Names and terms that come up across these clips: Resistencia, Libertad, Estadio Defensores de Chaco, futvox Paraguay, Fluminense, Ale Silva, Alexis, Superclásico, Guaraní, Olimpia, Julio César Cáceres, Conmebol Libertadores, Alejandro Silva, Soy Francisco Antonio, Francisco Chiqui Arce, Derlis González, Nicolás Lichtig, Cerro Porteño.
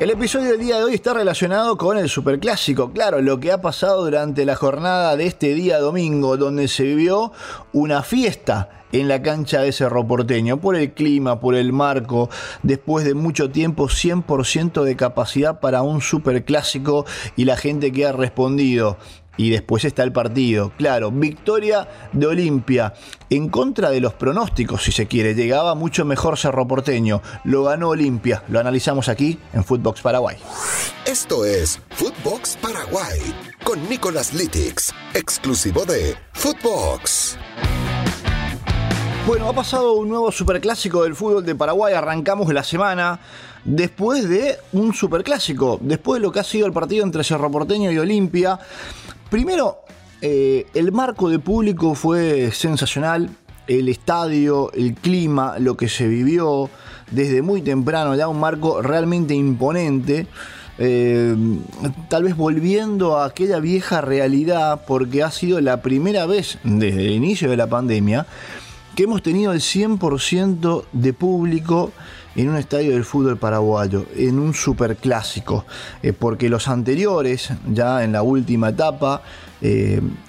El episodio del día de hoy está relacionado con el Superclásico, claro, lo que ha pasado durante la jornada de este día domingo, donde se vivió una fiesta en la cancha de Cerro Porteño, por el clima, por el marco, después de mucho tiempo 100% de capacidad para un Superclásico y la gente que ha respondido. Y después está el partido, claro, victoria de Olimpia, en contra de los pronósticos si se quiere, llegaba mucho mejor Cerro Porteño, lo ganó Olimpia, lo analizamos aquí en futvox Paraguay. Esto es futvox Paraguay, con Nicolás Lichtig, exclusivo de futvox. Bueno, ha pasado un nuevo Superclásico del fútbol de Paraguay, arrancamos la semana después de un Superclásico, después de lo que ha sido el partido entre Cerro Porteño y Olimpia. Primero, el marco de público fue sensacional, el estadio, el clima, lo que se vivió desde muy temprano, ya un marco realmente imponente. Tal vez volviendo a aquella vieja realidad, porque ha sido la primera vez desde el inicio de la pandemia que hemos tenido el 100% de público en un estadio del fútbol paraguayo, en un Superclásico, porque los anteriores, ya en la última etapa,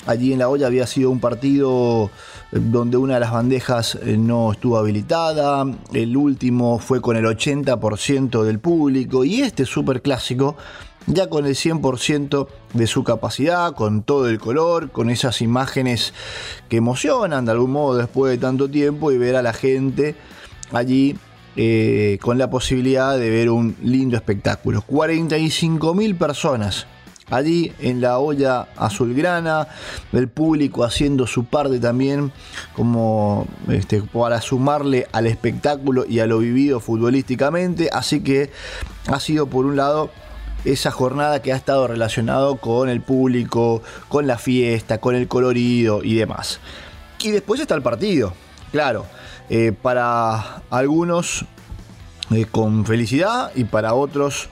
allí en La Hoya había sido un partido donde una de las bandejas no estuvo habilitada, el último fue con el 80% del público, y este Superclásico ya con el 100% de su capacidad, con todo el color, con esas imágenes que emocionan de algún modo después de tanto tiempo, y ver a la gente allí con la posibilidad de ver un lindo espectáculo. 45.000 personas allí en La Olla azulgrana, el público haciendo su parte también como para sumarle al espectáculo y a lo vivido futbolísticamente, así que ha sido por un lado esa jornada que ha estado relacionado con el público, con la fiesta, con el colorido y demás. Y después está el partido, claro, para algunos con felicidad y para otros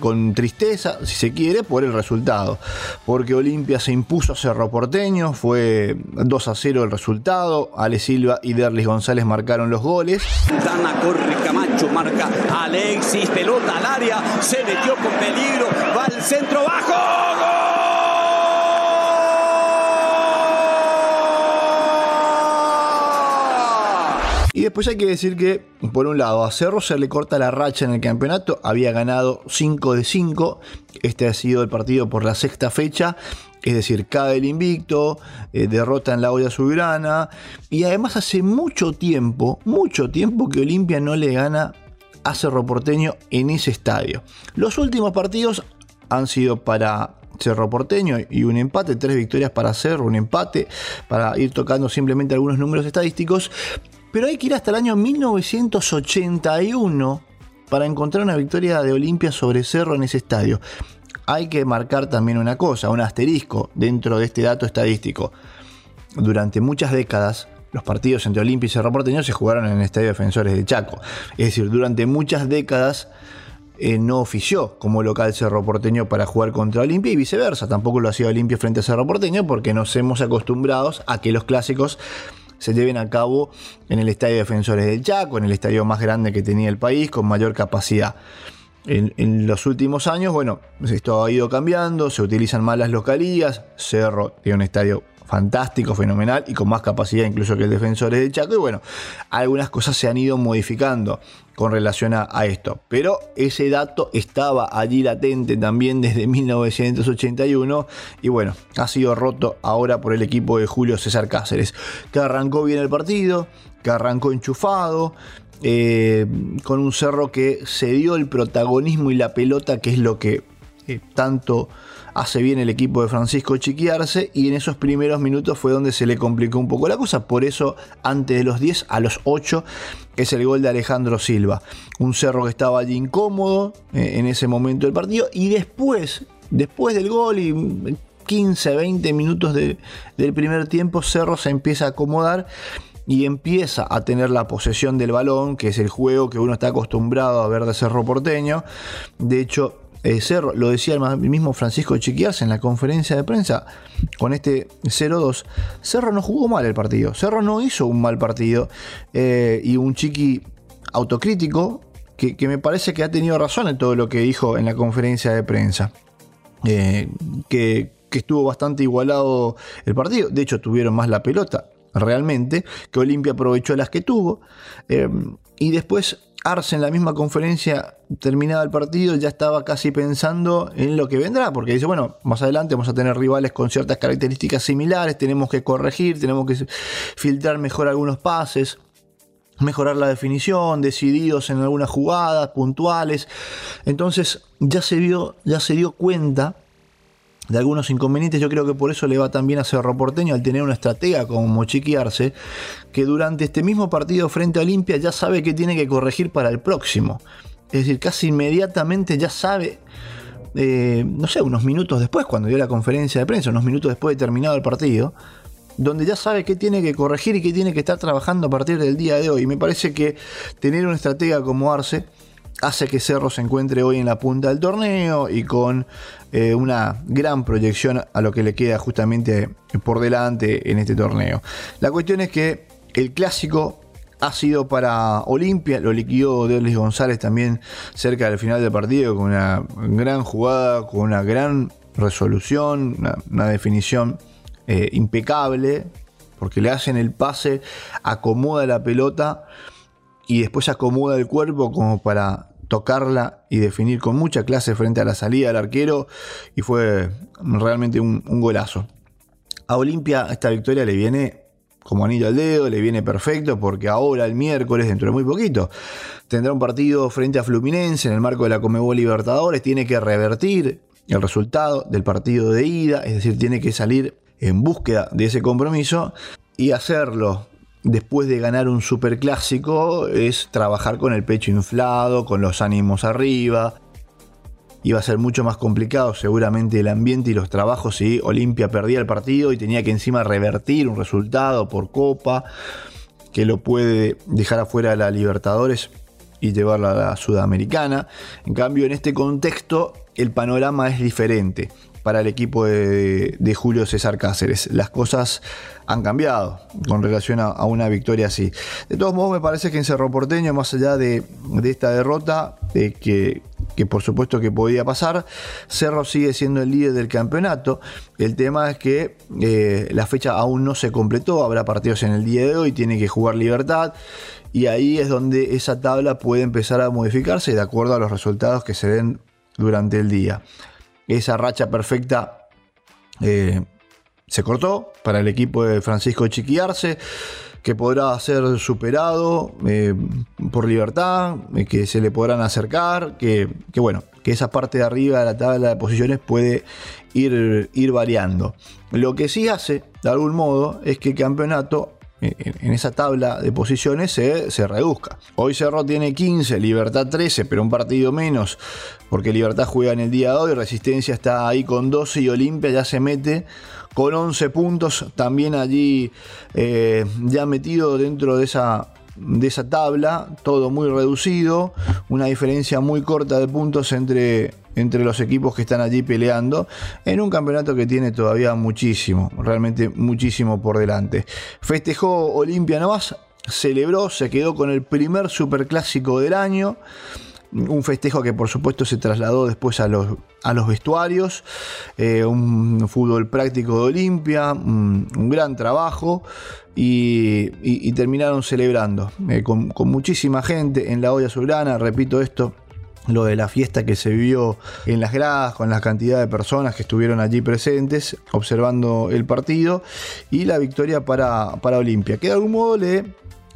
con tristeza, si se quiere, por el resultado. Porque Olimpia se impuso a Cerro Porteño, fue 2-0 el resultado. Ale Silva y Derlis González marcaron los goles. Dana corre, Camacho marca, Alexis, pelota al área, se metió con peligro, va al centro, bajo, ¡gol! Y después hay que decir que, por un lado, a Cerro se le corta la racha en el campeonato. Había ganado 5 de 5. Este ha sido el partido por la sexta fecha. Es decir, cae el invicto, derrota en La Olla azulgrana. Y además hace mucho tiempo que Olimpia no le gana a Cerro Porteño en ese estadio. Los últimos partidos han sido para Cerro Porteño y un empate, 3 victorias para Cerro, un empate, para ir tocando simplemente algunos números estadísticos. Pero hay que ir hasta el año 1981 para encontrar una victoria de Olimpia sobre Cerro en ese estadio. Hay que marcar también una cosa, un asterisco dentro de este dato estadístico. Durante muchas décadas, los partidos entre Olimpia y Cerro Porteño se jugaron en el Estadio Defensores de Chaco. Es decir, durante muchas décadas no ofició como local Cerro Porteño para jugar contra Olimpia y viceversa. Tampoco lo hacía Olimpia frente a Cerro Porteño porque nos hemos acostumbrados a que los clásicos se lleven a cabo en el Estadio Defensores del Chaco, en el estadio más grande que tenía el país, con mayor capacidad. En los últimos años, bueno, esto ha ido cambiando, se utilizan más las localías, Cerro tiene un estadio fantástico, fenomenal, y con más capacidad incluso que el Defensores del Chaco, y bueno, algunas cosas se han ido modificando con relación a esto, pero ese dato estaba allí latente también desde 1981 y bueno, ha sido roto ahora por el equipo de Julio César Cáceres, que arrancó bien el partido, que arrancó enchufado, con un Cerro que se dio el protagonismo y la pelota, que es lo que tanto hace bien el equipo de Francisco Chiqui Arce, y en esos primeros minutos fue donde se le complicó un poco la cosa. Por eso, antes de los 10, a los 8, es el gol de Alejandro Silva. Un Cerro que estaba allí incómodo en ese momento del partido, y después del gol y 15, 20 minutos del primer tiempo, Cerro se empieza a acomodar y empieza a tener la posesión del balón, que es el juego que uno está acostumbrado a ver de Cerro Porteño. De hecho, Cerro, lo decía el mismo Francisco Chiqui Arce en la conferencia de prensa, con este 0-2, Cerro no jugó mal el partido, Cerro no hizo un mal partido, y un Chiqui autocrítico que me parece que ha tenido razón en todo lo que dijo en la conferencia de prensa. Que estuvo bastante igualado el partido. De hecho, tuvieron más la pelota, realmente, que Olimpia aprovechó las que tuvo. Y después Arce, en la misma conferencia, terminada el partido, ya estaba casi pensando en lo que vendrá, porque dice, bueno, más adelante vamos a tener rivales con ciertas características similares, tenemos que corregir, tenemos que filtrar mejor algunos pases, mejorar la definición, decididos en algunas jugadas puntuales. Entonces ya se dio cuenta de algunos inconvenientes. Yo creo que por eso le va tan bien a Cerro Porteño, al tener una estratega como Chiqui Arce, que durante este mismo partido frente a Olimpia ya sabe que tiene que corregir para el próximo. Es decir, casi inmediatamente ya sabe, no sé, unos minutos después, cuando dio la conferencia de prensa, unos minutos después de terminado el partido, donde ya sabe qué tiene que corregir y qué tiene que estar trabajando a partir del día de hoy. Y me parece que tener una estratega como Arce hace que Cerro se encuentre hoy en la punta del torneo y con una gran proyección a lo que le queda justamente por delante en este torneo. La cuestión es que el clásico ha sido para Olimpia, lo liquidó Derlis González también cerca del final del partido con una gran jugada, con una gran resolución, una definición impecable, porque le hacen el pase, acomoda la pelota y después acomoda el cuerpo como para tocarla y definir con mucha clase frente a la salida del arquero, y fue realmente un golazo. A Olimpia esta victoria le viene como anillo al dedo, le viene perfecto, porque ahora el miércoles, dentro de muy poquito, tendrá un partido frente a Fluminense en el marco de la Conmebol Libertadores. Tiene que revertir el resultado del partido de ida, es decir, tiene que salir en búsqueda de ese compromiso, y hacerlo después de ganar un superclásico es trabajar con el pecho inflado, con los ánimos arriba. Y va a ser mucho más complicado seguramente el ambiente y los trabajos si Olimpia perdía el partido y tenía que encima revertir un resultado por Copa, que lo puede dejar afuera de la Libertadores y llevarla a la Sudamericana. En cambio, en este contexto el panorama es diferente para el equipo de Julio César Cáceres. Las cosas han cambiado con relación a una victoria así. De todos modos, me parece que en Cerro Porteño, más allá de esta derrota, que por supuesto que podía pasar, Cerro sigue siendo el líder del campeonato. El tema es que la fecha aún no se completó, habrá partidos en el día de hoy, tiene que jugar Libertad, y ahí es donde esa tabla puede empezar a modificarse de acuerdo a los resultados que se den durante el día. Esa racha perfecta se cortó para el equipo de Francisco Chiqui Arce, que podrá ser superado por Libertad, que se le podrán acercar, que bueno, que esa parte de arriba de la tabla de posiciones puede ir variando. Lo que sí hace, de algún modo, es que el campeonato en esa tabla de posiciones se reduzca. Hoy Cerro tiene 15, Libertad 13, pero un partido menos, porque Libertad juega en el día de hoy, Resistencia está ahí con 12 y Olimpia ya se mete con 11 puntos, también allí ya metido dentro de esa tabla, todo muy reducido, una diferencia muy corta de puntos entre los equipos que están allí peleando, en un campeonato que tiene todavía muchísimo, realmente muchísimo por delante. Festejó Olimpia nomás, celebró, se quedó con el primer superclásico del año, un festejo que por supuesto se trasladó después a los vestuarios, un fútbol práctico de Olimpia, un gran trabajo, y terminaron celebrando con muchísima gente en la olla soberana. Repito esto, lo de la fiesta que se vivió en las gradas, con la cantidad de personas que estuvieron allí presentes observando el partido, y la victoria para Olimpia, que de algún modo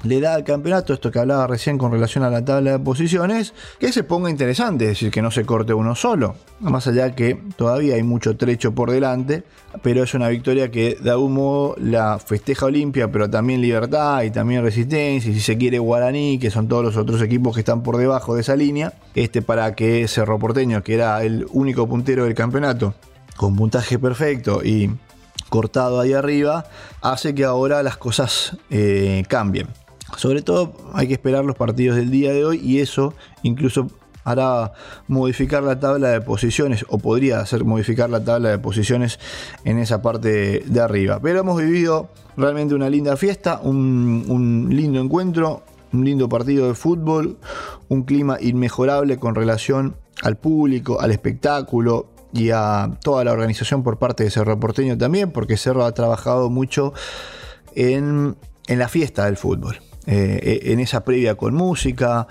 le da al campeonato, esto que hablaba recién con relación a la tabla de posiciones, que se ponga interesante, es decir, que no se corte uno solo, más allá que todavía hay mucho trecho por delante, pero es una victoria que de algún modo la festeja Olimpia, pero también Libertad y también Resistencia, y si se quiere Guaraní, que son todos los otros equipos que están por debajo de esa línea, para que Cerro Porteño, que era el único puntero del campeonato, con puntaje perfecto y cortado ahí arriba, hace que ahora las cosas cambien. Sobre todo hay que esperar los partidos del día de hoy, y eso incluso hará modificar la tabla de posiciones, o podría hacer modificar la tabla de posiciones en esa parte de arriba. Pero hemos vivido realmente una linda fiesta, un lindo encuentro, un lindo partido de fútbol, un clima inmejorable con relación al público, al espectáculo y a toda la organización por parte de Cerro Porteño también, porque Cerro ha trabajado mucho en la fiesta del fútbol, en esa previa con música,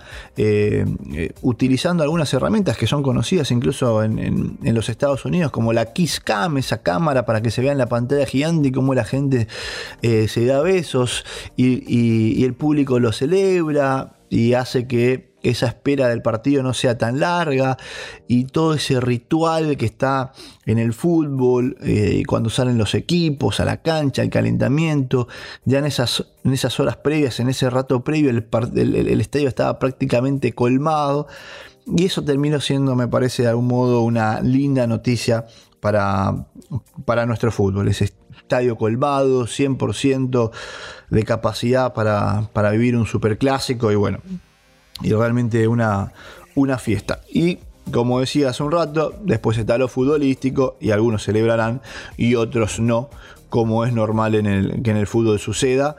utilizando algunas herramientas que son conocidas incluso en los Estados Unidos, como la Kiss Cam, esa cámara para que se vea en la pantalla gigante y cómo la gente se da besos y el público lo celebra y hace que esa espera del partido no sea tan larga, y todo ese ritual que está en el fútbol, cuando salen los equipos a la cancha, el calentamiento, ya en esas horas previas, en ese rato previo, el estadio estaba prácticamente colmado, y eso terminó siendo, me parece, de algún modo una linda noticia para nuestro fútbol, ese estadio colmado, 100% de capacidad para vivir un superclásico, y bueno, y realmente una fiesta. Y como decía hace un rato, después está lo futbolístico, y algunos celebrarán y otros no, como es normal que en el fútbol suceda.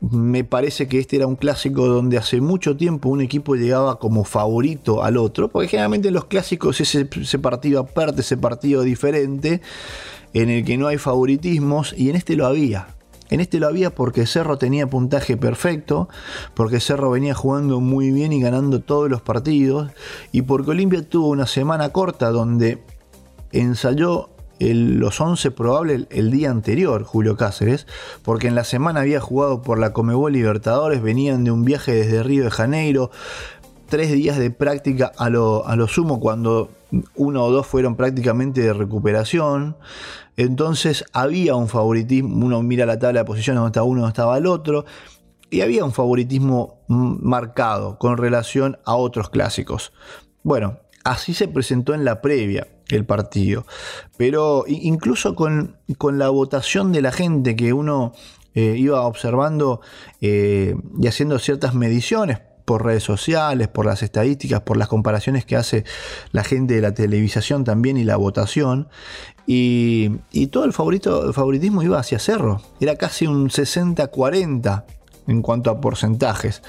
Me parece que este era un clásico donde hace mucho tiempo un equipo llegaba como favorito al otro, porque generalmente en los clásicos es ese partido aparte, ese partido diferente, en el que no hay favoritismos, y en este lo había. En este lo había porque Cerro tenía puntaje perfecto, porque Cerro venía jugando muy bien y ganando todos los partidos, y porque Olimpia tuvo una semana corta donde ensayó los 11 probables el día anterior, Julio Cáceres, porque en la semana había jugado por la Conmebol Libertadores, venían de un viaje desde Río de Janeiro, 3 días de práctica a lo sumo, cuando 1 o 2 fueron prácticamente de recuperación. Entonces había un favoritismo, uno mira la tabla de posiciones, donde estaba uno, donde estaba el otro, y había un favoritismo marcado con relación a otros clásicos. Bueno, así se presentó en la previa el partido, pero incluso con la votación de la gente, que uno iba observando y haciendo ciertas mediciones por redes sociales, por las estadísticas, por las comparaciones que hace la gente de la televisación también y la votación, y todo el favoritismo iba hacia Cerro, era casi un 60-40 en cuanto a porcentajes,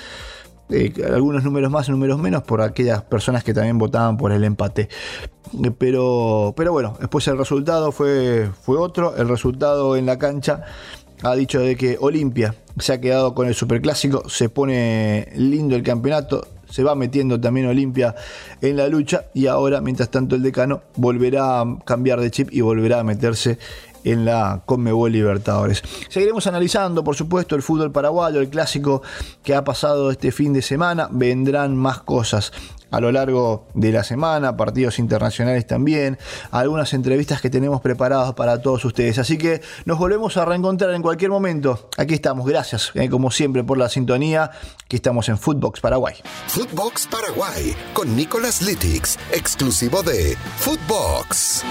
algunos números más, números menos por aquellas personas que también votaban por el empate, pero bueno, después el resultado fue otro. El resultado en la cancha ha dicho de que Olimpia se ha quedado con el superclásico, se pone lindo el campeonato, se va metiendo también Olimpia en la lucha, y ahora, mientras tanto, el decano volverá a cambiar de chip y volverá a meterse en la Conmebol Libertadores. Seguiremos analizando, por supuesto, el fútbol paraguayo, el clásico que ha pasado este fin de semana. Vendrán más cosas a lo largo de la semana, partidos internacionales también, algunas entrevistas que tenemos preparadas para todos ustedes. Así que nos volvemos a reencontrar en cualquier momento. Aquí estamos, gracias, como siempre, por la sintonía. Aquí estamos en futvox Paraguay. futvox Paraguay con Nicolás Lichtig, exclusivo de futvox.